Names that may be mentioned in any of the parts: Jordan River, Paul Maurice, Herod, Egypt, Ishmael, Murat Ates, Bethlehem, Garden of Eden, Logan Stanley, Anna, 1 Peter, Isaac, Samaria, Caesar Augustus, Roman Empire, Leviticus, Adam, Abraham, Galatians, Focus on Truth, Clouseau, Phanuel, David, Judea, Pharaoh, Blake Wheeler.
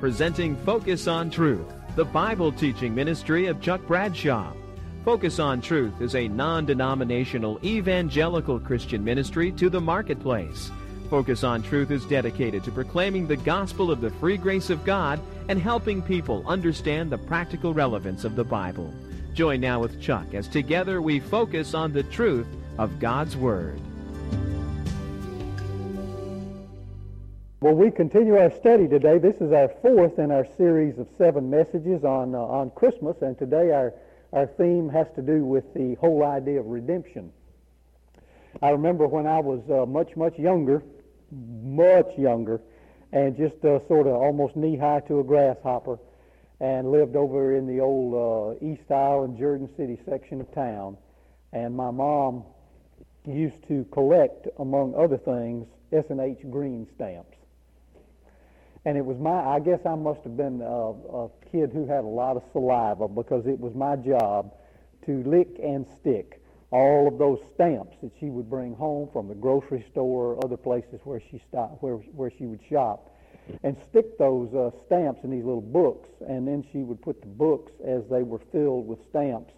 presenting Focus on Truth, the Bible teaching ministry of Chuck Bradshaw. Focus on Truth is a non-denominational evangelical Christian ministry to the marketplace. Focus on Truth is dedicated to proclaiming the gospel of the free grace of God and helping people understand the practical relevance of the Bible. Join now with Chuck as together we focus on the truth of God's Word. Well, we continue our study today. This is our fourth in our series of seven messages on Christmas, and today our theme has to do with the whole idea of redemption. I remember when I was much younger, and just sort of almost knee-high to a grasshopper, and lived over in the old East Island, Jordan City section of town. And my mom used to collect, among other things, S&H green stamps. And it was I guess I must have been a kid who had a lot of saliva, because it was my job to lick and stick all of those stamps that she would bring home from the grocery store or other places where she stopped, where she would shop, and stick those stamps in these little books. And then she would put the books, as they were filled with stamps,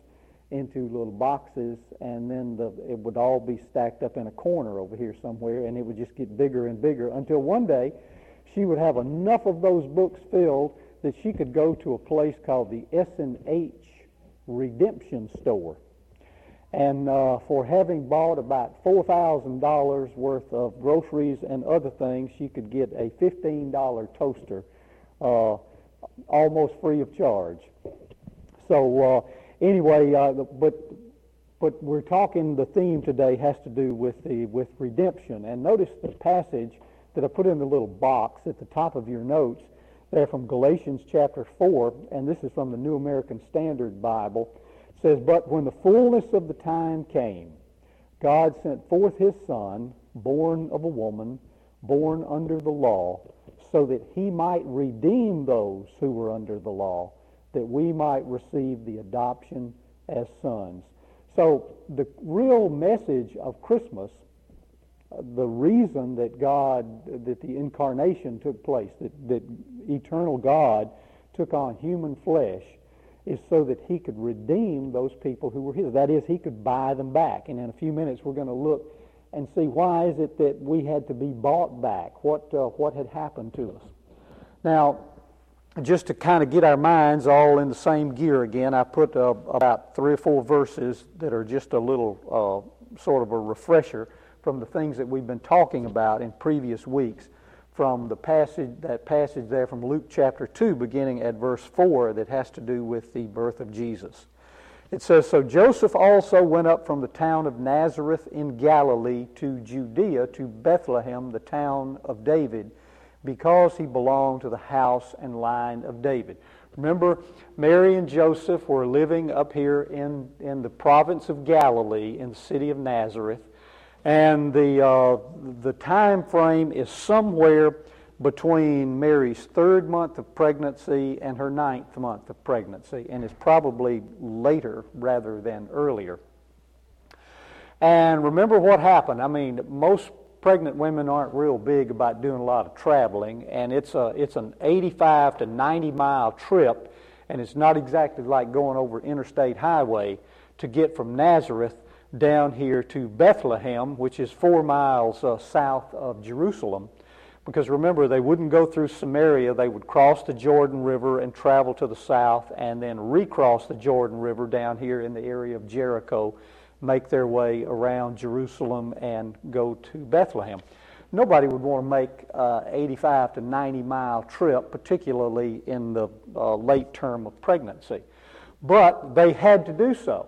into little boxes, and then it would all be stacked up in a corner over here somewhere, and it would just get bigger and bigger until one day she would have enough of those books filled that she could go to a place called the S&H Redemption Store. And for having bought about $4,000 worth of groceries and other things, she could get a $15 toaster almost free of charge. So anyway, but we're talking, the theme today has to do with redemption. And notice the passage that I put in the little box at the top of your notes. They're from Galatians chapter 4, and this is from the New American Standard Bible. Says, "But when the fullness of the time came, God sent forth his Son, born of a woman, born under the law, so that he might redeem those who were under the law, that we might receive the adoption as sons." So the real message of Christmas, the reason that the incarnation took place, that eternal God took on human flesh, is so that he could redeem those people who were his. That is, he could buy them back. And in a few minutes, we're going to look and see why is it that we had to be bought back, what had happened to us. Now, just to kind of get our minds all in the same gear again, I put about 3 or 4 verses that are just a little sort of a refresher from the things that we've been talking about in previous weeks, from that passage there from Luke chapter 2, beginning at verse 4, that has to do with the birth of Jesus. It says, "So Joseph also went up from the town of Nazareth in Galilee to Judea, to Bethlehem, the town of David, because he belonged to the house and line of David." Remember, Mary and Joseph were living up here in the province of Galilee, in the city of Nazareth. And the time frame is somewhere between Mary's 3rd month of pregnancy and her 9th month of pregnancy, and it's probably later rather than earlier. And remember what happened. I mean, most pregnant women aren't real big about doing a lot of traveling, and it's an 85 to 90 mile trip, and it's not exactly like going over interstate highway to get from Nazareth down here to Bethlehem, which is 4 miles south of Jerusalem, because remember, they wouldn't go through Samaria. They would cross the Jordan River and travel to the south, and then recross the Jordan River down here in the area of Jericho, make their way around Jerusalem and go to Bethlehem. Nobody would want to make an 85 to 90 mile trip, particularly in the late term of pregnancy. But they had to do so.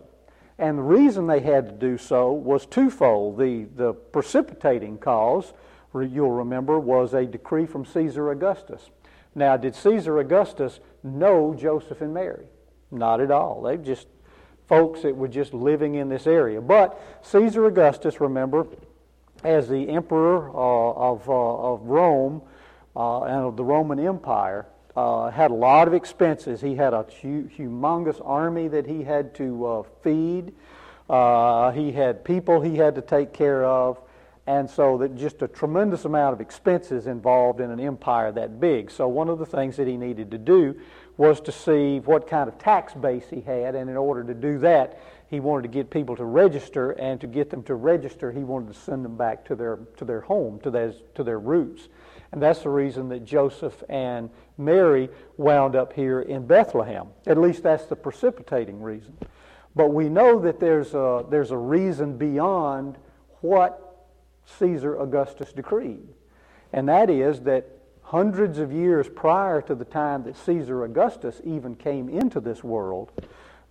And the reason they had to do so was twofold. The precipitating cause, you'll remember, was a decree from Caesar Augustus. Now, did Caesar Augustus know Joseph and Mary? Not at all. They were just folks that were just living in this area. But Caesar Augustus, remember, as the emperor of Rome and of the Roman Empire, had a lot of expenses. He had a humongous army that he had to feed. He had people he had to take care of. And so that just a tremendous amount of expenses involved in an empire that big. So one of the things that he needed to do was to see what kind of tax base he had, and in order to do that, he wanted to get people to register, and to get them to register, he wanted to send them back to their home, to their roots. And that's the reason that Joseph and Mary wound up here in Bethlehem. At least that's the precipitating reason. But we know that there's a reason beyond what Caesar Augustus decreed, and that is that hundreds of years prior to the time that Caesar Augustus even came into this world,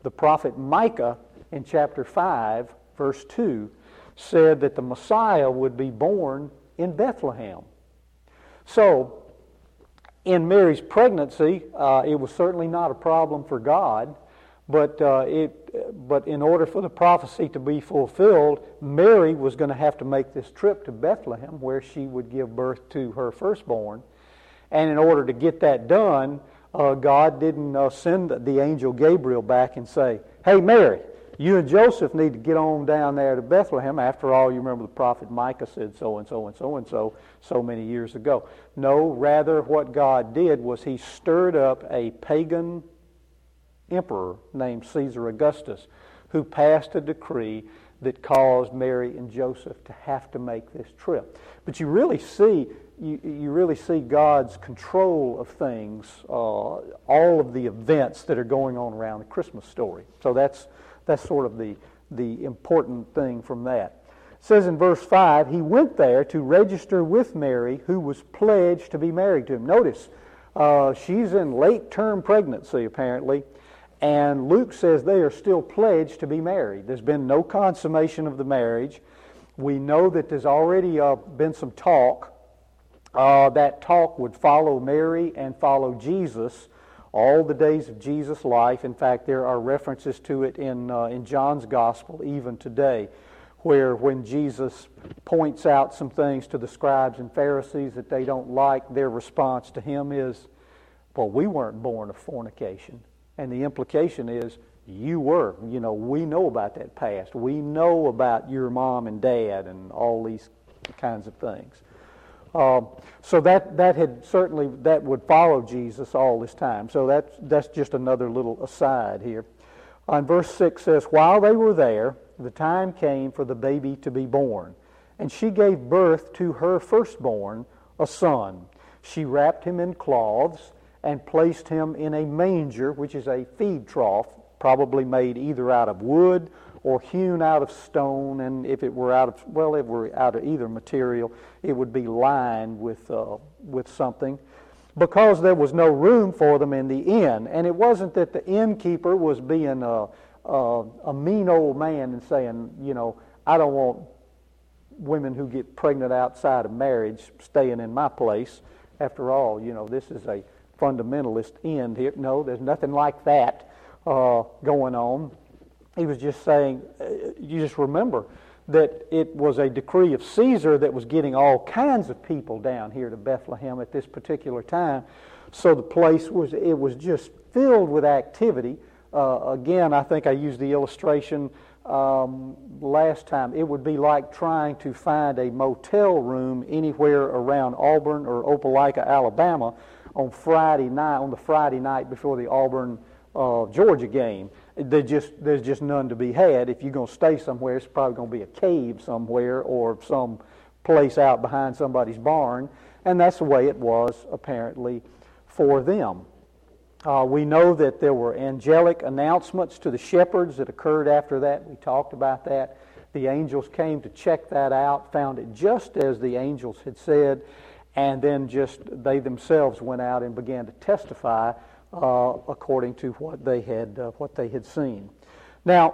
the prophet Micah in chapter 5 verse 2 said that the Messiah would be born in Bethlehem. So in Mary's pregnancy, it was certainly not a problem for God, but in order for the prophecy to be fulfilled, Mary was going to have to make this trip to Bethlehem where she would give birth to her firstborn. And in order to get that done, God didn't send the angel Gabriel back and say, "Hey, Mary, you and Joseph need to get on down there to Bethlehem. After all, you remember the prophet Micah said so and so and so and so, so many years ago." No, rather what God did was he stirred up a pagan emperor named Caesar Augustus, who passed a decree that caused Mary and Joseph to have to make this trip. But you really see, you really see God's control of things, all of the events that are going on around the Christmas story. So that's sort of the important thing from that. It says in verse 5, he went there to register with Mary, who was pledged to be married to him. Notice, she's in late-term pregnancy apparently. And Luke says they are still pledged to be married. There's been no consummation of the marriage. We know that there's already been some talk. That talk would follow Mary and follow Jesus all the days of Jesus' life. In fact, there are references to it in John's Gospel even today, where when Jesus points out some things to the scribes and Pharisees that they don't like, their response to him is, "Well, we weren't born of fornication." And the implication is, you were. You know, we know about that past. We know about your mom and dad and all these kinds of things. So that had certainly, that would follow Jesus all this time. So that's just another little aside here. On verse 6 says, while they were there, the time came for the baby to be born. And she gave birth to her firstborn, a son. She wrapped him in cloths and placed him in a manger, which is a feed trough, probably made either out of wood or hewn out of stone, and if it were out of either material, it would be lined with something, because there was no room for them in the inn. And it wasn't that the innkeeper was being a mean old man and saying, you know, I don't want women who get pregnant outside of marriage staying in my place. After all, you know, this is a fundamentalist end here. No, there's nothing like that going on. He was just saying, you just remember that it was a decree of Caesar that was getting all kinds of people down here to Bethlehem at this particular time. So the place was just filled with activity. Again, I think I used the illustration last time. It would be like trying to find a motel room anywhere around Auburn or Opelika, Alabama, on the Friday night before the Auburn Georgia game. There's just none to be had. If you're going to stay somewhere, it's probably going to be a cave somewhere or some place out behind somebody's barn, and that's the way it was apparently for them. We know that there were angelic announcements to the shepherds that occurred after that. We talked about that. The angels came to check that out, found it just as the angels had said, and then just they themselves went out and began to testify according to what they had seen. Now,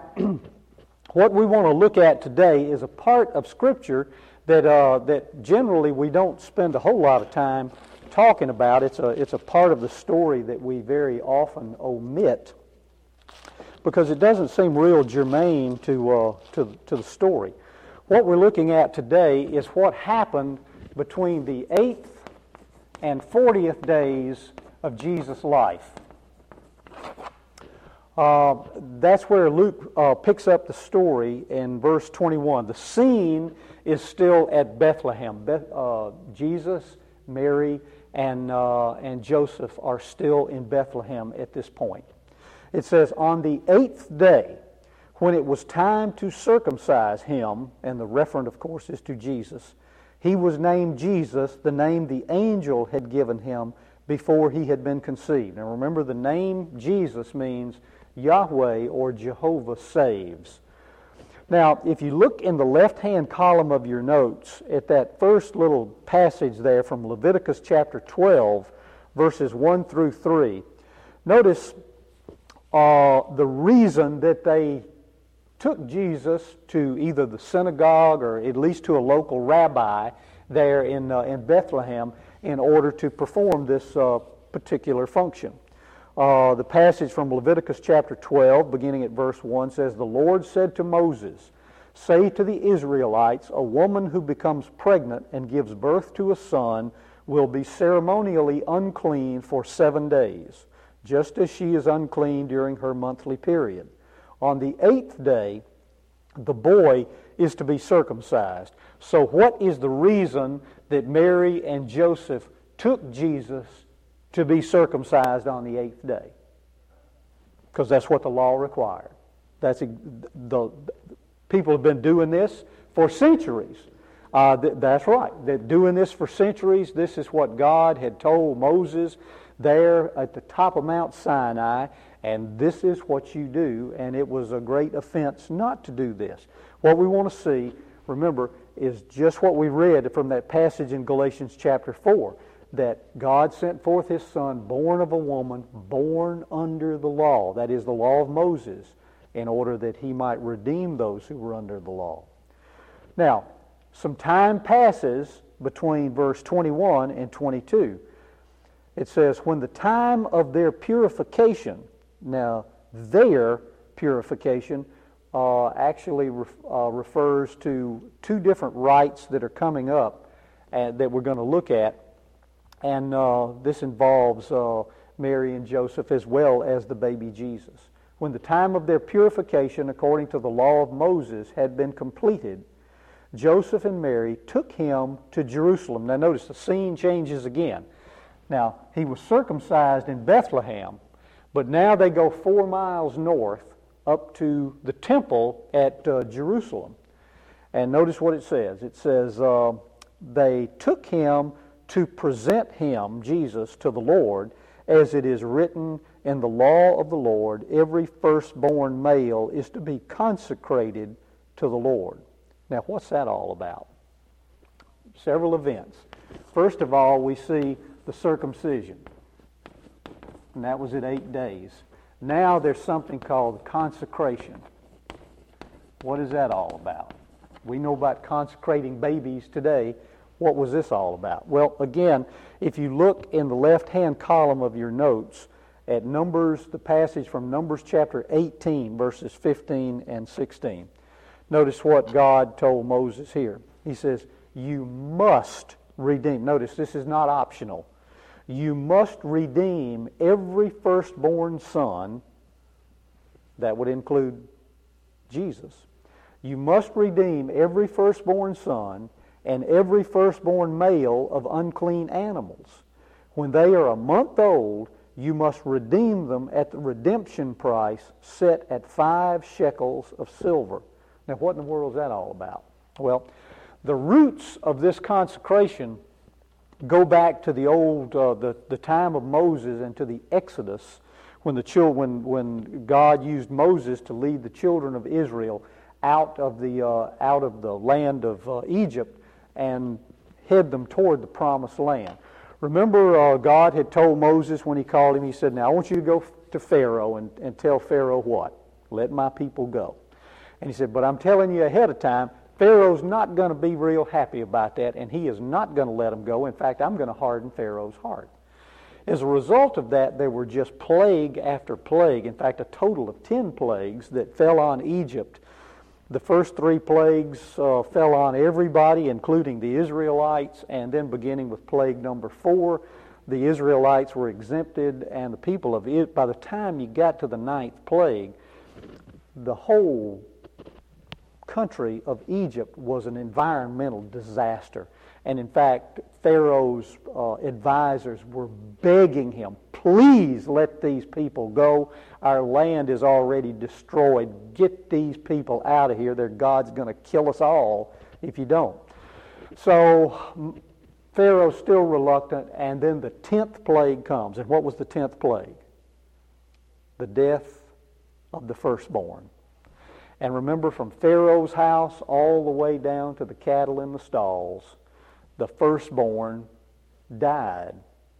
what we want to look at today is a part of Scripture that generally we don't spend a whole lot of time talking about. It's a part of the story that we very often omit because it doesn't seem real germane to the story. What we're looking at today is what happened between the 8th and 40th days of Jesus' life. That's where Luke picks up the story in verse 21. The scene is still at Bethlehem. Jesus, Mary, and Joseph are still in Bethlehem at this point. It says, on the 8th day, when it was time to circumcise him, and the referent, of course, is to Jesus, he was named Jesus, the name the angel had given him before he had been conceived. And remember, the name Jesus means Yahweh or Jehovah saves. Now, if you look in the left-hand column of your notes at that first little passage there from Leviticus chapter 12, verses 1 through 3, notice the reason that they took Jesus to either the synagogue or at least to a local rabbi there in Bethlehem in order to perform this particular function. The passage from Leviticus chapter 12, beginning at verse 1, says, "The Lord said to Moses, say to the Israelites, a woman who becomes pregnant and gives birth to a son will be ceremonially unclean for 7 days, just as she is unclean during her monthly period. On the 8th day, the boy is to be circumcised." So what is the reason that Mary and Joseph took Jesus to be circumcised on the 8th day? Because that's what the law required. The people have been doing this for centuries. That's right. They're doing this for centuries. This is what God had told Moses there at the top of Mount Sinai, and this is what you do, and it was a great offense not to do this. What we want to see, remember, is just what we read from that passage in Galatians chapter 4. That God sent forth His Son, born of a woman, born under the law, that is the law of Moses, in order that He might redeem those who were under the law. Now, some time passes between verse 21 and 22. It says, "When the time of their purification," now their purification actually refers to two different rites that are coming up and that we're going to look at. And this involves Mary and Joseph as well as the baby Jesus. "When the time of their purification according to the law of Moses had been completed, Joseph and Mary took him to Jerusalem." Now notice the scene changes again. Now he was circumcised in Bethlehem, but now they go 4 miles north up to the temple at Jerusalem. And notice what it says. It says they took him to present him, Jesus, to the Lord, as it is written in the law of the Lord, every firstborn male is to be consecrated to the Lord. Now, what's that all about? Several events. First of all, we see the circumcision, and that was at 8 days. Now there's something called consecration. What is that all about? We know about consecrating babies today. What was this all about? Well, again, if you look in the left-hand column of your notes at Numbers, the passage from Numbers chapter 18, verses 15 and 16, notice what God told Moses here. He says, "You must redeem." Notice, this is not optional. "You must redeem every firstborn son," that would include Jesus. "You must redeem every firstborn son and every firstborn male of unclean animals. When they are a month old, you must redeem them at the redemption price set at 5 shekels of silver." Now, what in the world is that all about? Well, the roots of this consecration go back to the old, the time of Moses and to the Exodus, when when God used Moses to lead the children of Israel out of the land of Egypt and head them toward the promised land. Remember, God had told Moses when he called him, he said, "Now I want you to go to Pharaoh and tell Pharaoh what? Let my people go." And he said, "But I'm telling you ahead of time, Pharaoh's not going to be real happy about that, and he is not going to let them go. In fact, I'm going to harden Pharaoh's heart." As a result of that, there were just plague after plague. In fact, a total of 10 plagues that fell on Egypt. The first 3 plagues fell on everybody, including the Israelites, and then beginning with plague number 4, the Israelites were exempted, and the people of it, by the time you got to the 9th plague, the whole country of Egypt was an environmental disaster. And in fact, Pharaoh's advisors were begging him, please let these people go. Our land is already destroyed. Get these people out of here. Their God's going to kill us all if you don't. So Pharaoh's still reluctant, and then the 10th plague comes. And what was the 10th plague? The death of the firstborn. And remember, from Pharaoh's house all the way down to the cattle in the stalls, the firstborn died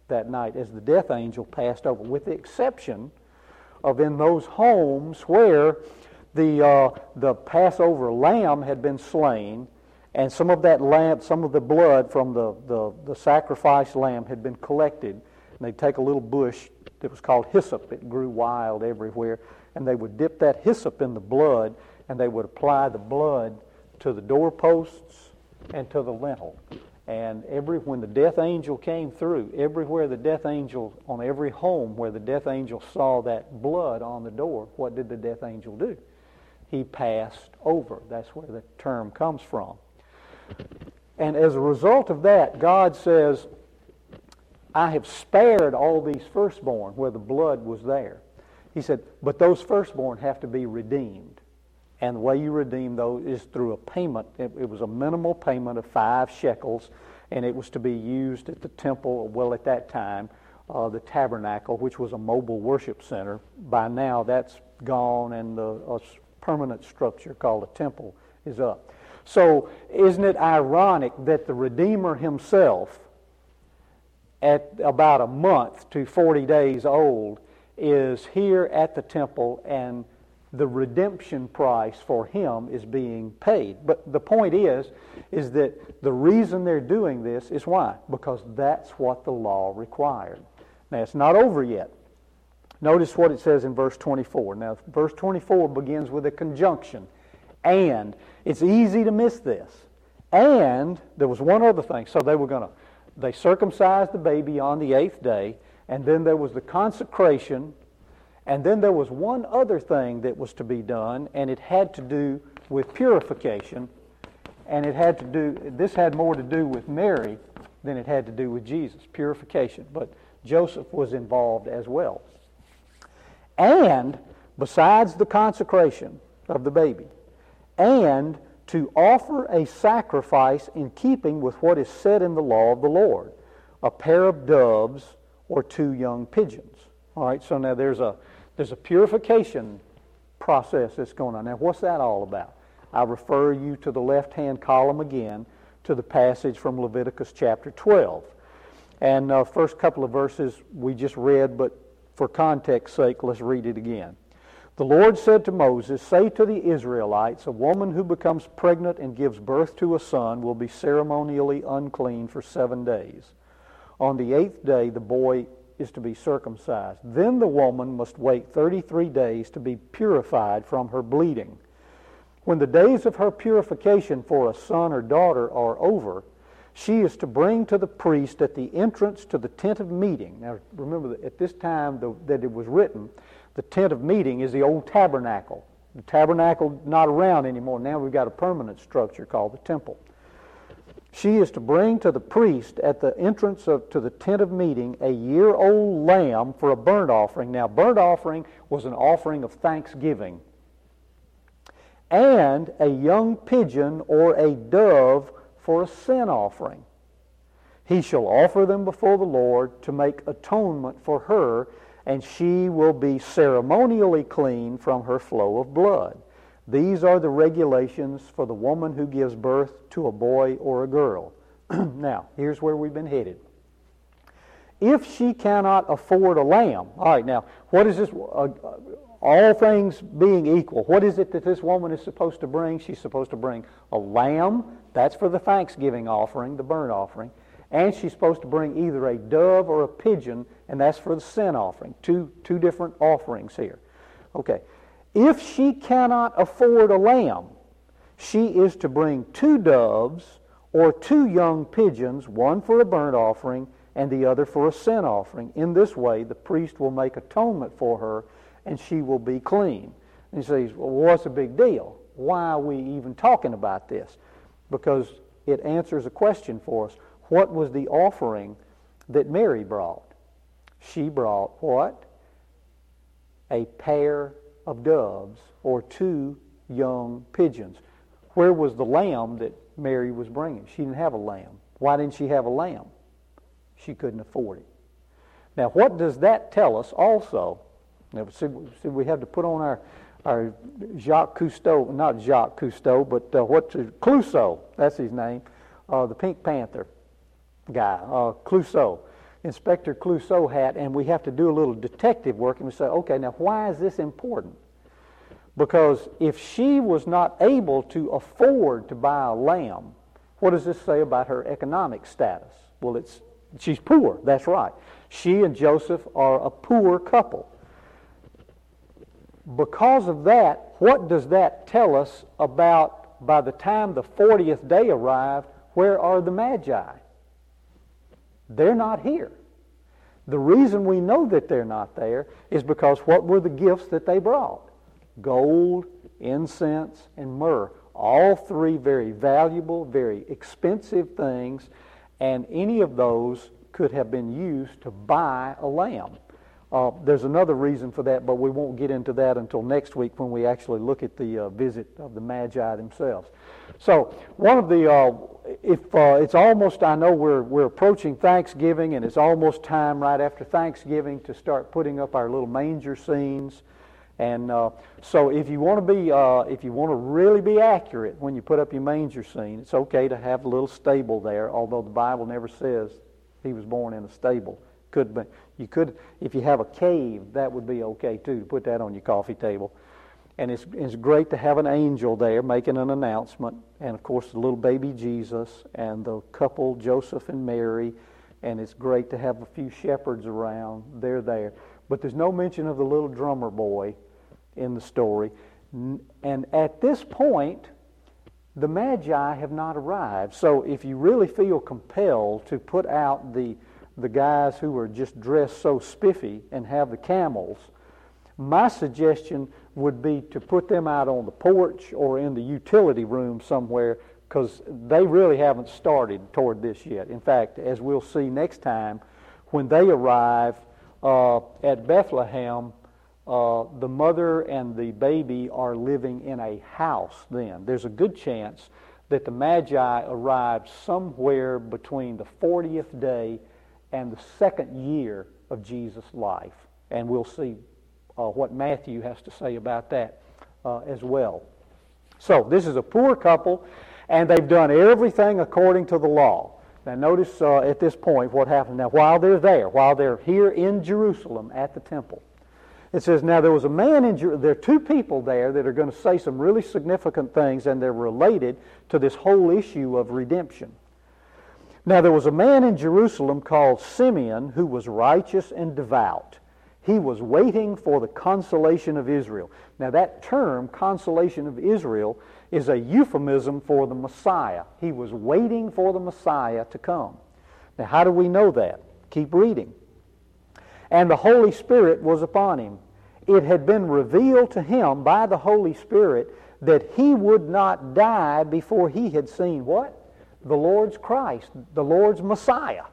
that night as the death angel passed over, with the exception of in those homes where the Passover lamb had been slain, and some of that lamb, some of the blood from the sacrificed lamb had been collected, and they'd take a little bush that was called hyssop. It grew wild everywhere, and they would dip that hyssop in the blood, and they would apply the blood to the doorposts and to the lintel. And when the death angel came through, on every home where the death angel saw that blood on the door, what did the death angel do? He passed over. That's where the term comes from. And as a result of that, God says, I have spared all these firstborn where the blood was there. He said, but those firstborn have to be redeemed. And the way you redeem those is through a payment. It was a minimal payment of 5 shekels, and it was to be used at the temple, well, at that time, the tabernacle, which was a mobile worship center. By now, that's gone, and a permanent structure called a temple is up. So isn't it ironic that the Redeemer himself, at about a month to 40 days old, is here at the temple, and the redemption price for him is being paid. But the point is that the reason they're doing this is why? Because that's what the law required. Now, it's not over yet. Notice what it says in verse 24. Now, verse 24 begins with a conjunction, and. It's easy to miss this. And there was one other thing. So they circumcised the baby on the 8th day, and then there was the consecration. And then there was one other thing that was to be done, and it had to do with purification, and this had more to do with Mary than it had to do with Jesus, purification. But Joseph was involved as well. And besides the consecration of the baby, and to offer a sacrifice in keeping with what is said in the law of the Lord, a pair of doves or 2 young pigeons. All right, so now there's a purification process that's going on. Now, what's that all about? I refer you to the left-hand column again, to the passage from Leviticus chapter 12. And the first couple of verses we just read, but for context's sake, let's read it again. The Lord said to Moses, say to the Israelites, a woman who becomes pregnant and gives birth to a son will be ceremonially unclean for 7 days. On the 8th day, the boy is to be circumcised. Then the woman must wait 33 days to be purified from her bleeding. When the days of her purification for a son or daughter are over, she is to bring to the priest at the entrance to the tent of meeting. Now remember that at this time that it was written, the tent of meeting is the old tabernacle. The tabernacle not around anymore. Now we've got a permanent structure called the temple. She is to bring to the priest at the entrance to the tent of meeting a year-old lamb for a burnt offering. Now, burnt offering was an offering of thanksgiving. And a young pigeon or a dove for a sin offering. He shall offer them before the Lord to make atonement for her, and she will be ceremonially clean from her flow of blood. These are the regulations for the woman who gives birth to a boy or a girl. Now, here's where we've been headed. If she cannot afford a lamb, all right, now, what is this, all things being equal, what is it that this woman is supposed to bring? She's supposed to bring a lamb, that's for the thanksgiving offering, the burnt offering, and she's supposed to bring either a dove or a pigeon, and that's for the sin offering. Two different offerings here. Okay. If she cannot afford a lamb, she is to bring 2 doves or 2 young pigeons, one for a burnt offering and the other for a sin offering. In this way, the priest will make atonement for her, and she will be clean. And he says, well, what's the big deal? why are we even talking about this? Because it answers a question for us. What was the offering that Mary brought? She brought what? A pair of doves or two young pigeons. Where was the lamb that Mary was bringing? She didn't have a lamb. Why didn't she have a lamb? She couldn't afford it. Now, what does that tell us also? Now, see, we have to put on our Jacques Cousteau, not Jacques Cousteau, but Clouseau, that's his name, the Pink Panther guy, Clouseau, Inspector Clouseau hat, and we have to do a little detective work, and we say, okay, now why is this important? Because if she was not able to afford to buy a lamb, what does this say about her economic status? Well, she's poor, that's right. She and Joseph are a poor couple. Because of that, what does that tell us about, by the time the 40th day arrived, where are the Magi? They're not here. The reason we know that they're not there is because what were the gifts that they brought? Gold, incense, and myrrh. All three very valuable, very expensive things, and any of those could have been used to buy a lamb. There's another reason for that, but we won't get into that until next week when we actually look at the visit of the Magi themselves. So one of the, it's almost, I know we're approaching Thanksgiving, and it's almost time right after Thanksgiving to start putting up our little manger scenes. And so if you want to be, if you want to really be accurate when you put up your manger scene, it's okay to have a little stable there, although the Bible never says he was born in a stable. Could be. You could, if you have a cave, that would be okay too, to put that on your coffee table. And it's great to have an angel there making an announcement, and of course the little baby Jesus and the couple Joseph and Mary, and it's great to have a few shepherds around. They're there. But there's no mention of the little drummer boy in the story. And at this point, the Magi have not arrived. So if you really feel compelled to put out the guys who are just dressed so spiffy and have the camels, my suggestion would be to put them out on the porch or in the utility room somewhere, because they really haven't started toward this yet. In fact, as we'll see next time, when they arrive at Bethlehem, the mother and the baby are living in a house then. There's a good chance that the Magi arrived somewhere between the 40th day and the second year of Jesus' life. And we'll see what Matthew has to say about that as well. So this is a poor couple, and they've done everything according to the law. Now notice at this point what happened. Now while they're here in Jerusalem at the temple, it says, now there was a man in Jerusalem. There are two people there that are going to say some really significant things, and they're related to this whole issue of redemption. Now there was a man in Jerusalem called Simeon who was righteous and devout. He was waiting for the consolation of Israel. Now that term, consolation of Israel, is a euphemism for the Messiah. He was waiting for the Messiah to come. Now, how do we know that? Keep reading. And the Holy Spirit was upon him. It had been revealed to him by the Holy Spirit that he would not die before he had seen what? The Lord's Christ, the Lord's Messiah.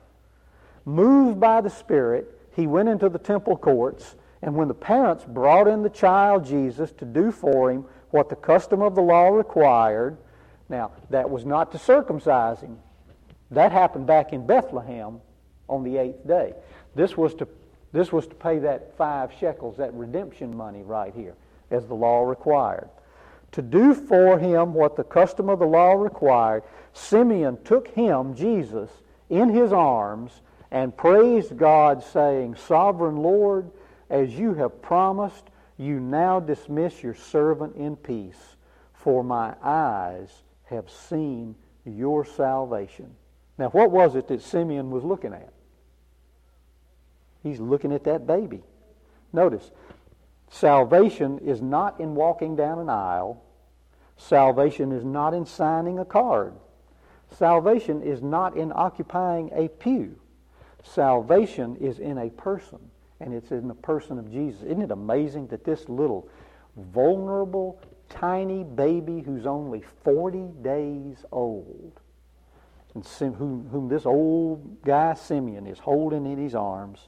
Moved by the Spirit, he went into the temple courts, and when the parents brought in the child Jesus to do for him what the custom of the law required. Now, that was not to circumcise him. That happened back in Bethlehem on the 8th day. This was to pay that 5 shekels, that redemption money right here, as the law required. To do for him what the custom of the law required, Simeon took him, Jesus, in his arms and praised God, saying, Sovereign Lord, as you have promised, you now dismiss your servant in peace, for my eyes have seen your salvation. Now, what was it that Simeon was looking at? He's looking at that baby. Notice, salvation is not in walking down an aisle. Salvation is not in signing a card. Salvation is not in occupying a pew. Salvation is in a person. And it's in the person of Jesus. Isn't it amazing that this little vulnerable, tiny baby who's only 40 days old, and whom this old guy, Simeon, is holding in his arms.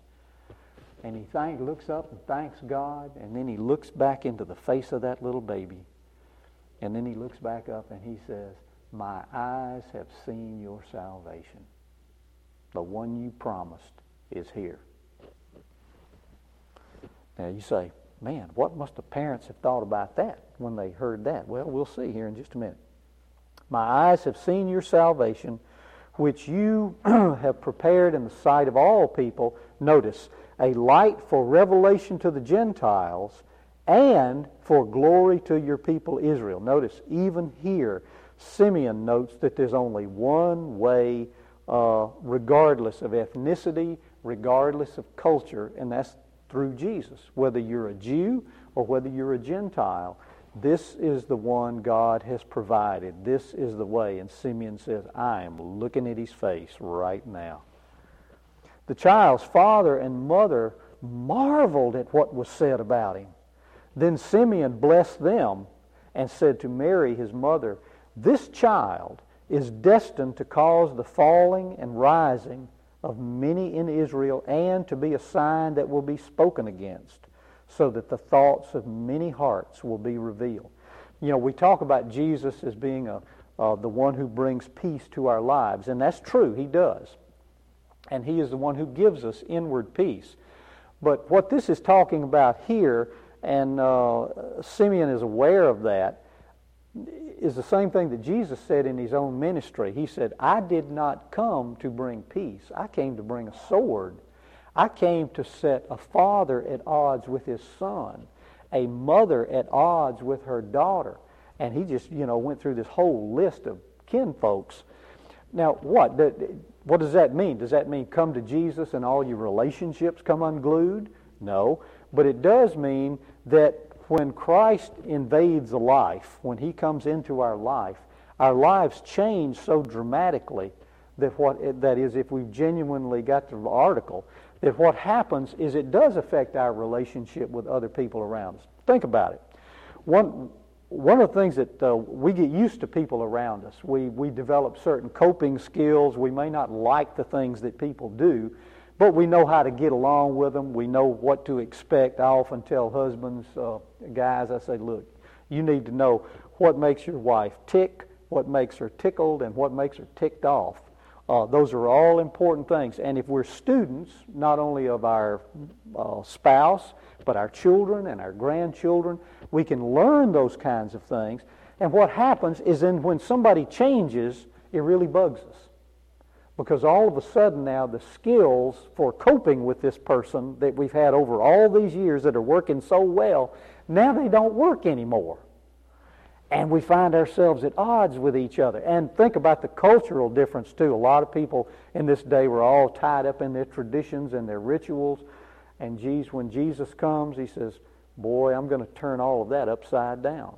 And he looks up and thanks God, and then he looks back into the face of that little baby, and then he looks back up and he says, "My eyes have seen your salvation. The one you promised is here." Now you say, man, what must the parents have thought about that when they heard that? Well, we'll see here in just a minute. "My eyes have seen your salvation, which you have prepared in the sight of all people." Notice, "a light for revelation to the Gentiles and for glory to your people Israel." Notice, even here, Simeon notes that there's only one way, regardless of ethnicity, regardless of culture, and that's through Jesus. Whether you're a Jew or whether you're a Gentile, this is the one God has provided. This is the way. And Simeon says, I am looking at his face right now. The child's father and mother marveled at what was said about him. Then Simeon blessed them and said to Mary, his mother, "This child is destined to cause the falling and rising of many in Israel, and to be a sign that will be spoken against, so that the thoughts of many hearts will be revealed." You know, we talk about Jesus as being the one who brings peace to our lives, and that's true, he does. And he is the one who gives us inward peace. But what this is talking about here, and Simeon is aware of that, is the same thing that Jesus said in his own ministry. He said, I did not come to bring peace. I came to bring a sword. I came to set a father at odds with his son, a mother at odds with her daughter. And he just, went through this whole list of kinfolks. Now, what does that mean? Does that mean come to Jesus and all your relationships come unglued? No, but it does mean that when Christ invades a life, when he comes into our life, our lives change so dramatically that if we've genuinely got the article, that what happens is it does affect our relationship with other people around us. Think about it. One of the things that we get used to people around us, we develop certain coping skills. We may not like the things that people do, but we know how to get along with them. We know what to expect. I often tell husbands, guys, I say, look, you need to know what makes your wife tick, what makes her tickled, and what makes her ticked off. Those are all important things. And if we're students, not only of our spouse, but our children and our grandchildren, we can learn those kinds of things. And what happens is then when somebody changes, it really bugs us. Because all of a sudden now the skills for coping with this person that we've had over all these years that are working so well, now they don't work anymore. And we find ourselves at odds with each other. And think about the cultural difference too. A lot of people in this day were all tied up in their traditions and their rituals. And when Jesus comes, he says, boy, I'm going to turn all of that upside down.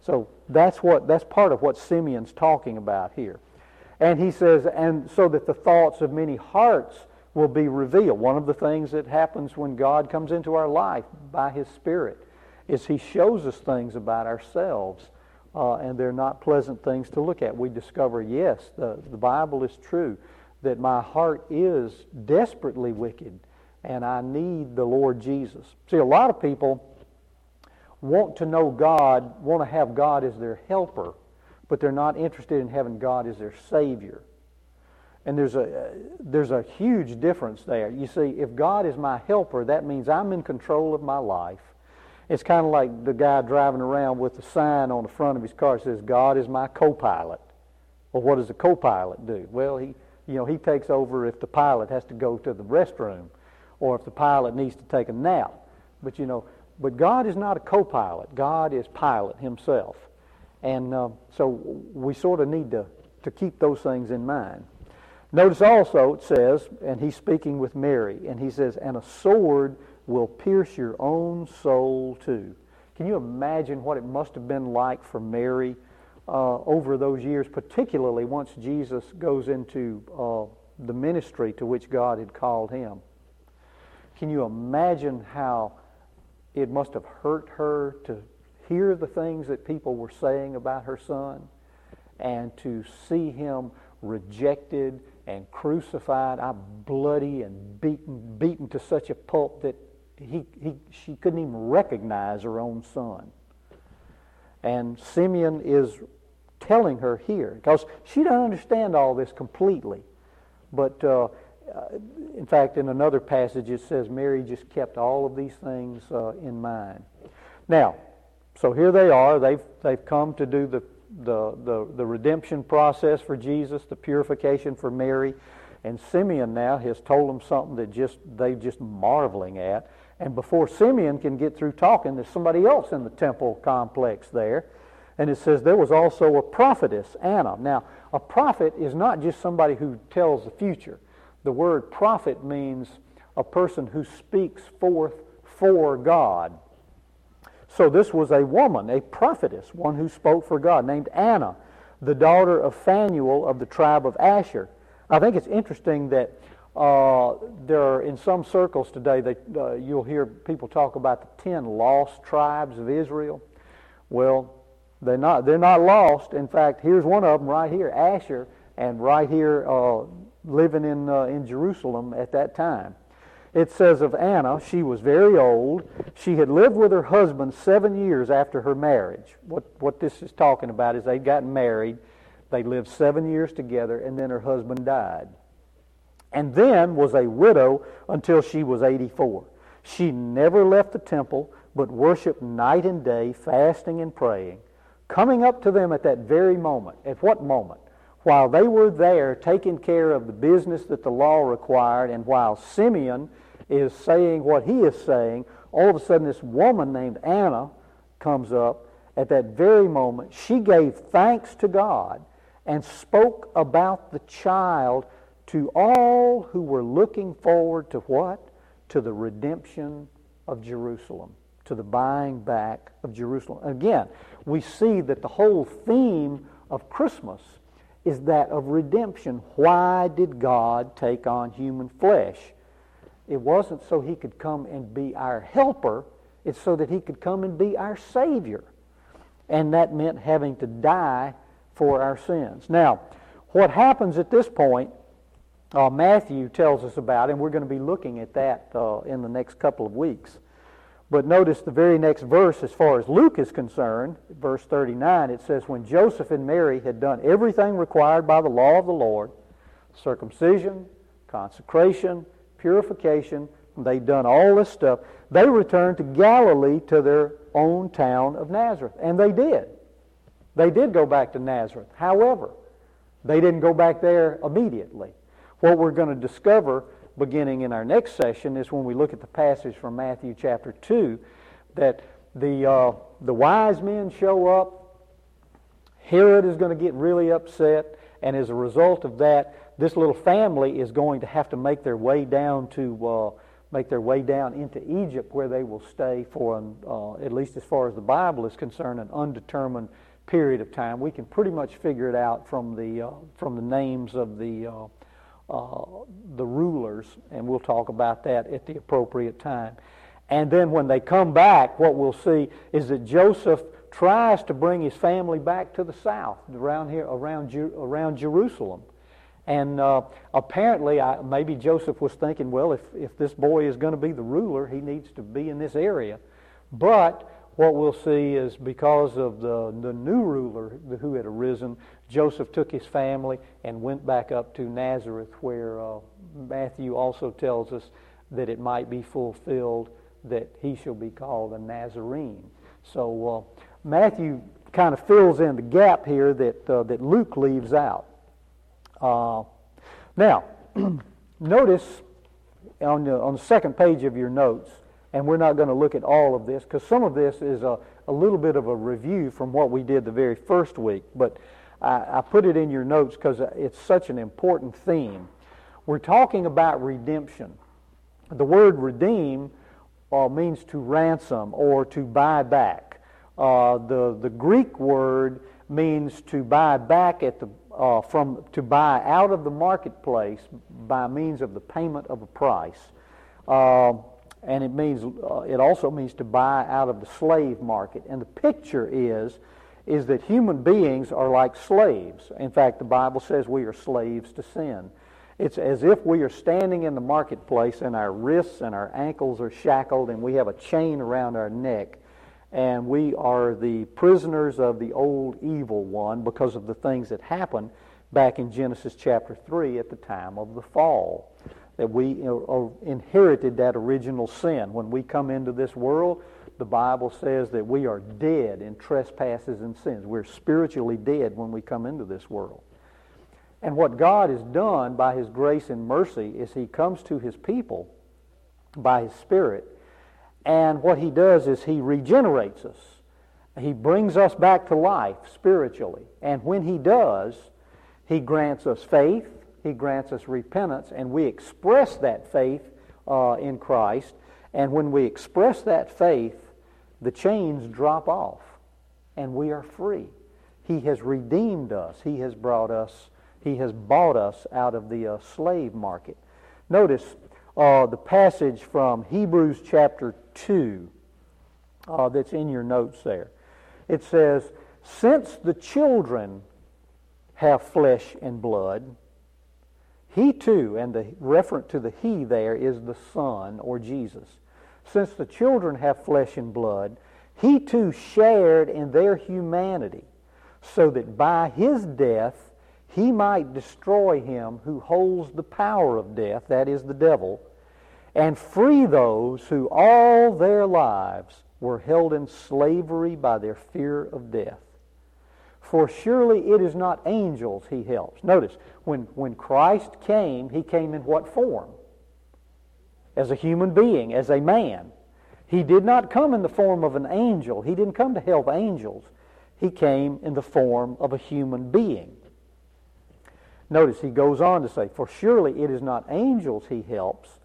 So that's part of what Simeon's talking about here. And he says, and so that the thoughts of many hearts will be revealed. One of the things that happens when God comes into our life by His Spirit is He shows us things about ourselves, and they're not pleasant things to look at. We discover, yes, the Bible is true, that my heart is desperately wicked, and I need the Lord Jesus. See, a lot of people want to know God, want to have God as their helper, but they're not interested in having God as their Savior. And there's a huge difference there. You see, if God is my helper, that means I'm in control of my life. It's kind of like the guy driving around with the sign on the front of his car that says, God is my co-pilot. Well, what does the co-pilot do? Well, he takes over if the pilot has to go to the restroom or if the pilot needs to take a nap. But God is not a co-pilot. God is pilot himself. And so we sort of need to keep those things in mind. Notice also it says, and he's speaking with Mary, and he says, and a sword will pierce your own soul too. Can you imagine what it must have been like for Mary over those years, particularly once Jesus goes into the ministry to which God had called him? Can you imagine how it must have hurt her to hear the things that people were saying about her son, and to see him rejected and crucified, bloody and beaten to such a pulp that she couldn't even recognize her own son. And Simeon is telling her here, because she doesn't understand all this completely. But in fact, in another passage it says Mary just kept all of these things in mind. Now, so here they are. They've come to do the redemption process for Jesus, the purification for Mary, and Simeon now has told them something that they're just marveling at. And before Simeon can get through talking, there's somebody else in the temple complex there. And it says there was also a prophetess, Anna. Now, a prophet is not just somebody who tells the future. The word prophet means a person who speaks forth for God. So this was a woman, a prophetess, one who spoke for God, named Anna, the daughter of Phanuel of the tribe of Asher. I think it's interesting that there are, in some circles today, you'll hear people talk about the 10 lost tribes of Israel. Well, they're not lost. In fact, here's one of them right here, Asher, and right here living in Jerusalem at that time. It says of Anna, she was very old. She had lived with her husband 7 years after her marriage. What this is talking about is they'd gotten married. They lived 7 years together, and then her husband died. And then was a widow until she was 84. She never left the temple, but worshiped night and day, fasting and praying. Coming up to them at that very moment. At what moment? While they were there taking care of the business that the law required, and while Simeon is saying what he is saying, all of a sudden this woman named Anna comes up at that very moment. She gave thanks to God and spoke about the child to all who were looking forward to what? To the redemption of Jerusalem, to the buying back of Jerusalem. Again, we see that the whole theme of Christmas is that of redemption. Why did God take on human flesh? It wasn't so he could come and be our helper. It's so that he could come and be our Savior. And that meant having to die for our sins. Now, what happens at this point, Matthew tells us about, and we're going to be looking at that in the next couple of weeks. But notice the very next verse, as far as Luke is concerned, verse 39, it says, when Joseph and Mary had done everything required by the law of the Lord, circumcision, consecration, purification, they'd done all this stuff, they returned to Galilee to their own town of Nazareth. And they did. They did go back to Nazareth. However, they didn't go back there immediately. What we're going to discover beginning in our next session is when we look at the passage from Matthew chapter 2, that the wise men show up, Herod is going to get really upset, and as a result of that, this little family is going to have to make their way down into Egypt, where they will stay for, at least as far as the Bible is concerned, an undetermined period of time. We can pretty much figure it out from the names of the rulers, and we'll talk about that at the appropriate time. And then when they come back, what we'll see is that Joseph tries to bring his family back to the south, around here, around Jerusalem. And apparently, maybe Joseph was thinking, well, if this boy is going to be the ruler, he needs to be in this area. But what we'll see is because of the new ruler who had arisen, Joseph took his family and went back up to Nazareth, where Matthew also tells us that it might be fulfilled that he shall be called a Nazarene. So Matthew kind of fills in the gap here that Luke leaves out. Now, notice on the second page of your notes, and we're not going to look at all of this because some of this is a little bit of a review from what we did the very first week. But I put it in your notes because it's such an important theme. We're talking about redemption. The word redeem means to ransom or to buy back. The Greek word means to buy back to buy out of the marketplace by means of the payment of a price. and it means it also means to buy out of the slave market. And the picture is that human beings are like slaves. In fact, the Bible says we are slaves to sin. It's as if we are standing in the marketplace and our wrists and our ankles are shackled and we have a chain around our neck and we are the prisoners of the old evil one because of the things that happened back in Genesis chapter 3 at the time of the fall. That we inherited that original sin. When we come into this world, the Bible says that we are dead in trespasses and sins. We're spiritually dead when we come into this world. And what God has done by His grace and mercy is He comes to His people by His Spirit, and what He does is He regenerates us. He brings us back to life spiritually. And when He does, He grants us faith, He grants us repentance, and we express that faith in Christ. And when we express that faith, the chains drop off, and we are free. He has redeemed us. He has brought us. He has bought us out of the slave market. Notice the passage from Hebrews chapter 2 that's in your notes there. It says, "Since the children have flesh and blood, he too," and the reference to the he there is the Son or Jesus. "Since the children have flesh and blood, he too shared in their humanity, so that by his death he might destroy him who holds the power of death," that is the devil, "and free those who all their lives were held in slavery by their fear of death. For surely it is not angels he helps." Notice, when Christ came, he came in what form? As a human being, as a man. He did not come in the form of an angel. He didn't come to help angels. He came in the form of a human being. Notice he goes on to say, "For surely it is not angels he helps,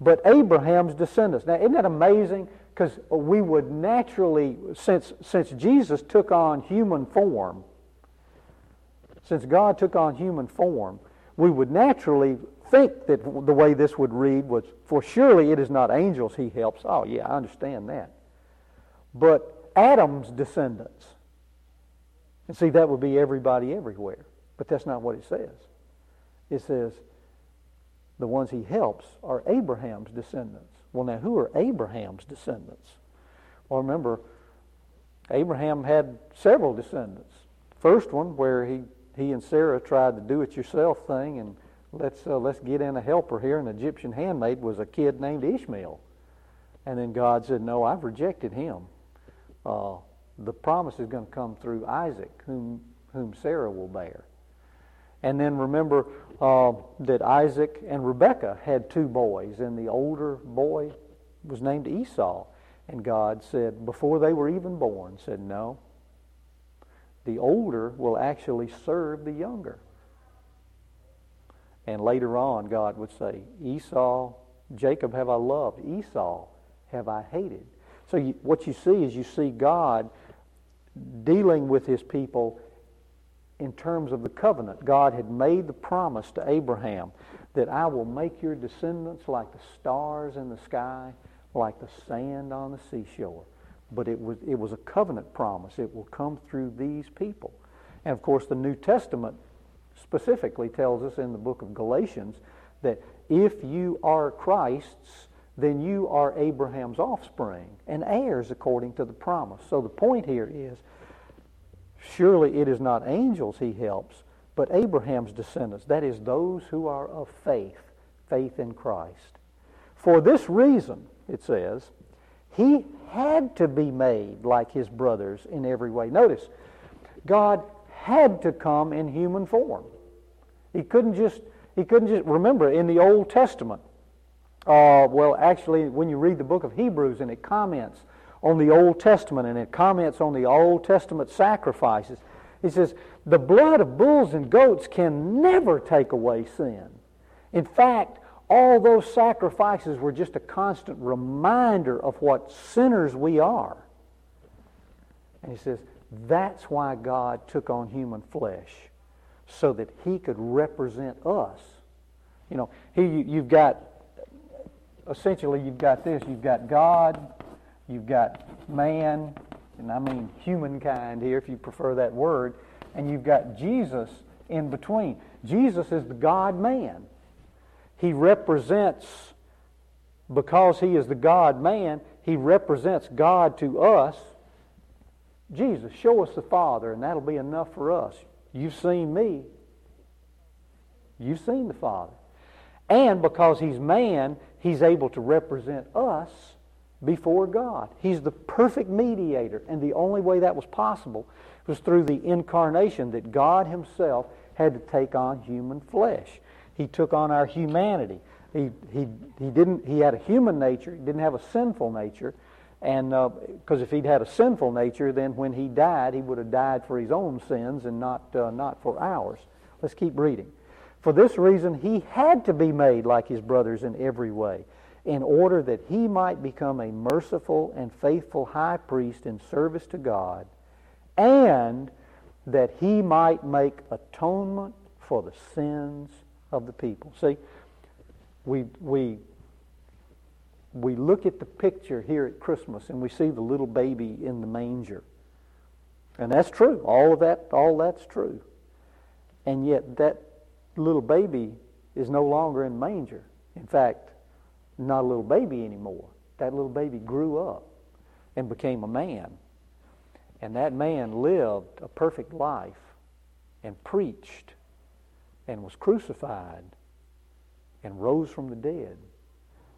but Abraham's descendants." Now, isn't that amazing? Because we would naturally, since Jesus took on human form, since God took on human form, we would naturally think that the way this would read was, "For surely it is not angels he helps." Oh, yeah, I understand that. But Adam's descendants. And see, that would be everybody everywhere. But that's not what it says. It says the ones he helps are Abraham's descendants. Well, now, who are Abraham's descendants? Well, remember, Abraham had several descendants. First one, where he and Sarah tried the do-it-yourself thing, and let's get in a helper here. An Egyptian handmaid was a kid named Ishmael. And then God said, "No, I've rejected him. The promise is going to come through Isaac, whom Sarah will bear." And then remember that Isaac and Rebekah had two boys, and the older boy was named Esau. And God said, before they were even born, said, "No, the older will actually serve the younger." And later on, God would say, "Esau, Jacob have I loved, Esau have I hated." So what you see is you see God dealing with his people in terms of the covenant. God had made the promise to Abraham that "I will make your descendants like the stars in the sky, like the sand on the seashore." But it was a covenant promise. It will come through these people. And of course, the New Testament specifically tells us in the book of Galatians that if you are Christ's, then you are Abraham's offspring and heirs according to the promise. So the point here is, surely it is not angels he helps, but Abraham's descendants, that is, those who are of faith in Christ. "For this reason," it says, "he had to be made like his brothers in every way." Notice, God had to come in human form. He couldn't just remember in the Old Testament. Well, actually, when you read the book of Hebrews and it comments on the Old Testament, and it comments on the Old Testament sacrifices. He says, the blood of bulls and goats can never take away sin. In fact, all those sacrifices were just a constant reminder of what sinners we are. And he says, that's why God took on human flesh, so that he could represent us. You know, here you've got essentially you've got this. You've got God, you've got man, and I mean humankind here if you prefer that word, and you've got Jesus in between. Jesus is the God-man. He represents, because he is the God-man, he represents God to us. Jesus, show us the Father, and that'll be enough for us. You've seen me. You've seen the Father. And because he's man, he's able to represent us before God. He's the perfect mediator, and the only way that was possible was through the incarnation, that God himself had to take on human flesh. He took on our humanity. He had a human nature. He didn't have a sinful nature. And because if he'd had a sinful nature, then when he died, he would have died for his own sins and not for ours. Let's keep reading. For this reason, he had to be made like his brothers in every way, in order that he might become a merciful and faithful high priest in service to God, and that he might make atonement for the sins of the people. See, we look at the picture here at Christmas, and we see the little baby in the manger. And that's true. All that's true. And yet that little baby is no longer in manger. In fact, not a little baby anymore. That little baby grew up and became a man. And that man lived a perfect life and preached and was crucified and rose from the dead.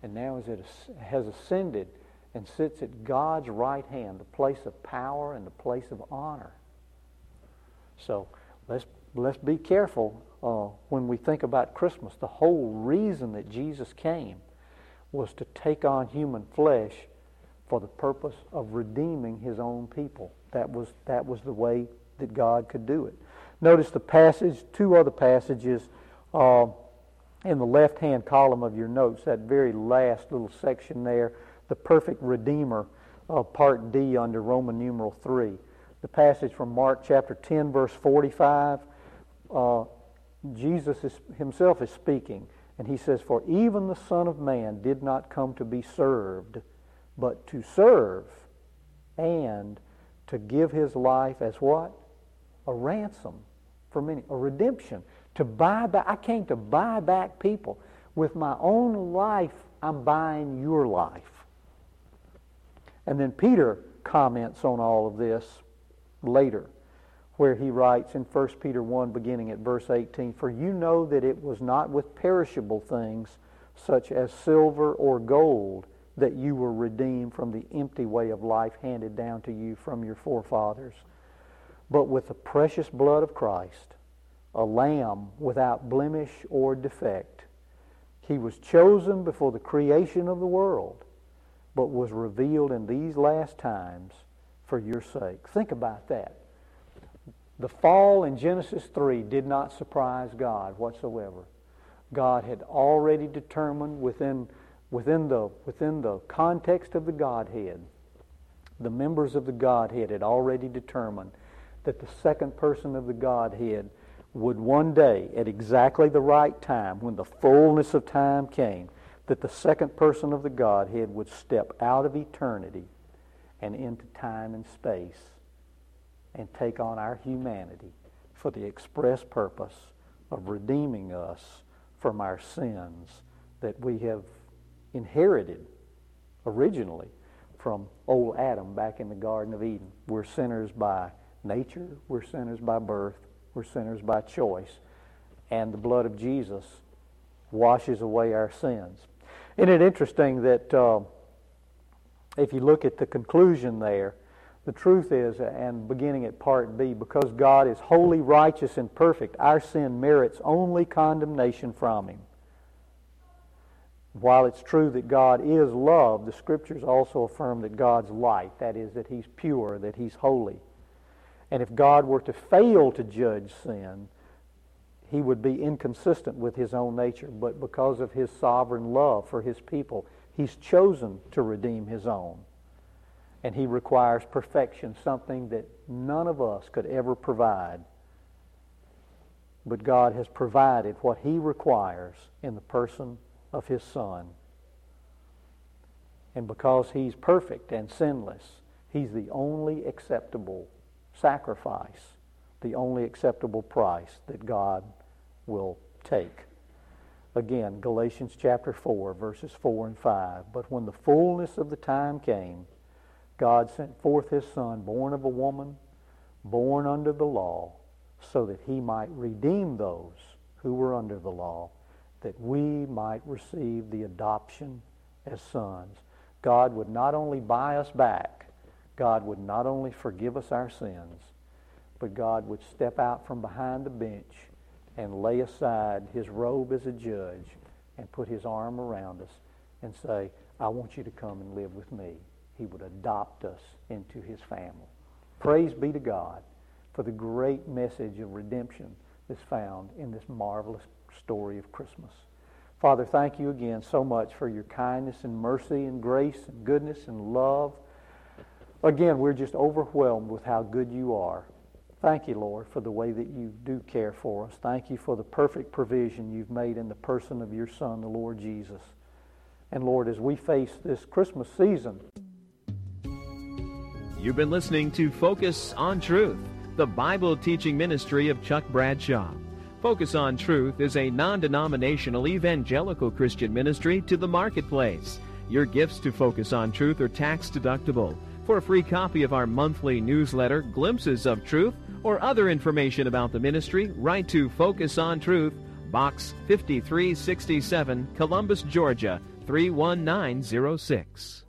And now has ascended and sits at God's right hand, the place of power and the place of honor. So let's be careful when we think about Christmas. The whole reason that Jesus came was to take on human flesh for the purpose of redeeming his own people. That was the way that God could do it. Notice the passage, two other passages in the left-hand column of your notes, that very last little section there, the perfect Redeemer, part D under Roman numeral 3. The passage from Mark chapter 10, verse 45, Jesus himself is speaking, and he says, "For even the Son of Man did not come to be served, but to serve and to give his life as" what? A ransom for many, a redemption. To buy back. I came to buy back people. With my own life, I'm buying your life. And then Peter comments on all of this later, where he writes in 1 Peter 1, beginning at verse 18, "For you know that it was not with perishable things, such as silver or gold, that you were redeemed from the empty way of life handed down to you from your forefathers, but with the precious blood of Christ, a lamb without blemish or defect. He was chosen before the creation of the world, but was revealed in these last times for your sake." Think about that. The fall in Genesis 3 did not surprise God whatsoever. God had already determined within the context of the Godhead, the members of the Godhead had already determined that the second person of the Godhead would one day, at exactly the right time, when the fullness of time came, that the second person of the Godhead would step out of eternity and into time and space and take on our humanity for the express purpose of redeeming us from our sins that we have inherited originally from old Adam back in the Garden of Eden. We're sinners by nature, we're sinners by birth, we're sinners by choice, and the blood of Jesus washes away our sins. Isn't it interesting that if you look at the conclusion there, the truth is, and beginning at part B, because God is holy, righteous, and perfect, our sin merits only condemnation from him. While it's true that God is love, the Scriptures also affirm that God's light, that is, that he's pure, that he's holy. And if God were to fail to judge sin, he would be inconsistent with his own nature. But because of his sovereign love for his people, he's chosen to redeem his own. And he requires perfection, something that none of us could ever provide. But God has provided what he requires in the person of his Son. And because he's perfect and sinless, he's the only acceptable sacrifice, the only acceptable price that God will take. Again, Galatians chapter 4, verses 4 and 5. But when the fullness of the time came, God sent forth his Son, born of a woman, born under the law, so that he might redeem those who were under the law, that we might receive the adoption as sons. God would not only buy us back, God would not only forgive us our sins, but God would step out from behind the bench and lay aside his robe as a judge and put his arm around us and say, I want you to come and live with me. He would adopt us into his family. Praise be to God for the great message of redemption that's found in this marvelous story of Christmas. Father, thank you again so much for your kindness and mercy and grace and goodness and love. Again, we're just overwhelmed with how good you are. Thank you, Lord, for the way that you do care for us. Thank you for the perfect provision you've made in the person of your Son, the Lord Jesus. And Lord, as we face this Christmas season... You've been listening to Focus on Truth, the Bible teaching ministry of Chuck Bradshaw. Focus on Truth is a non-denominational evangelical Christian ministry to the marketplace. Your gifts to Focus on Truth are tax-deductible. For a free copy of our monthly newsletter, Glimpses of Truth, or other information about the ministry, write to Focus on Truth, Box 5367, Columbus, Georgia, 31906.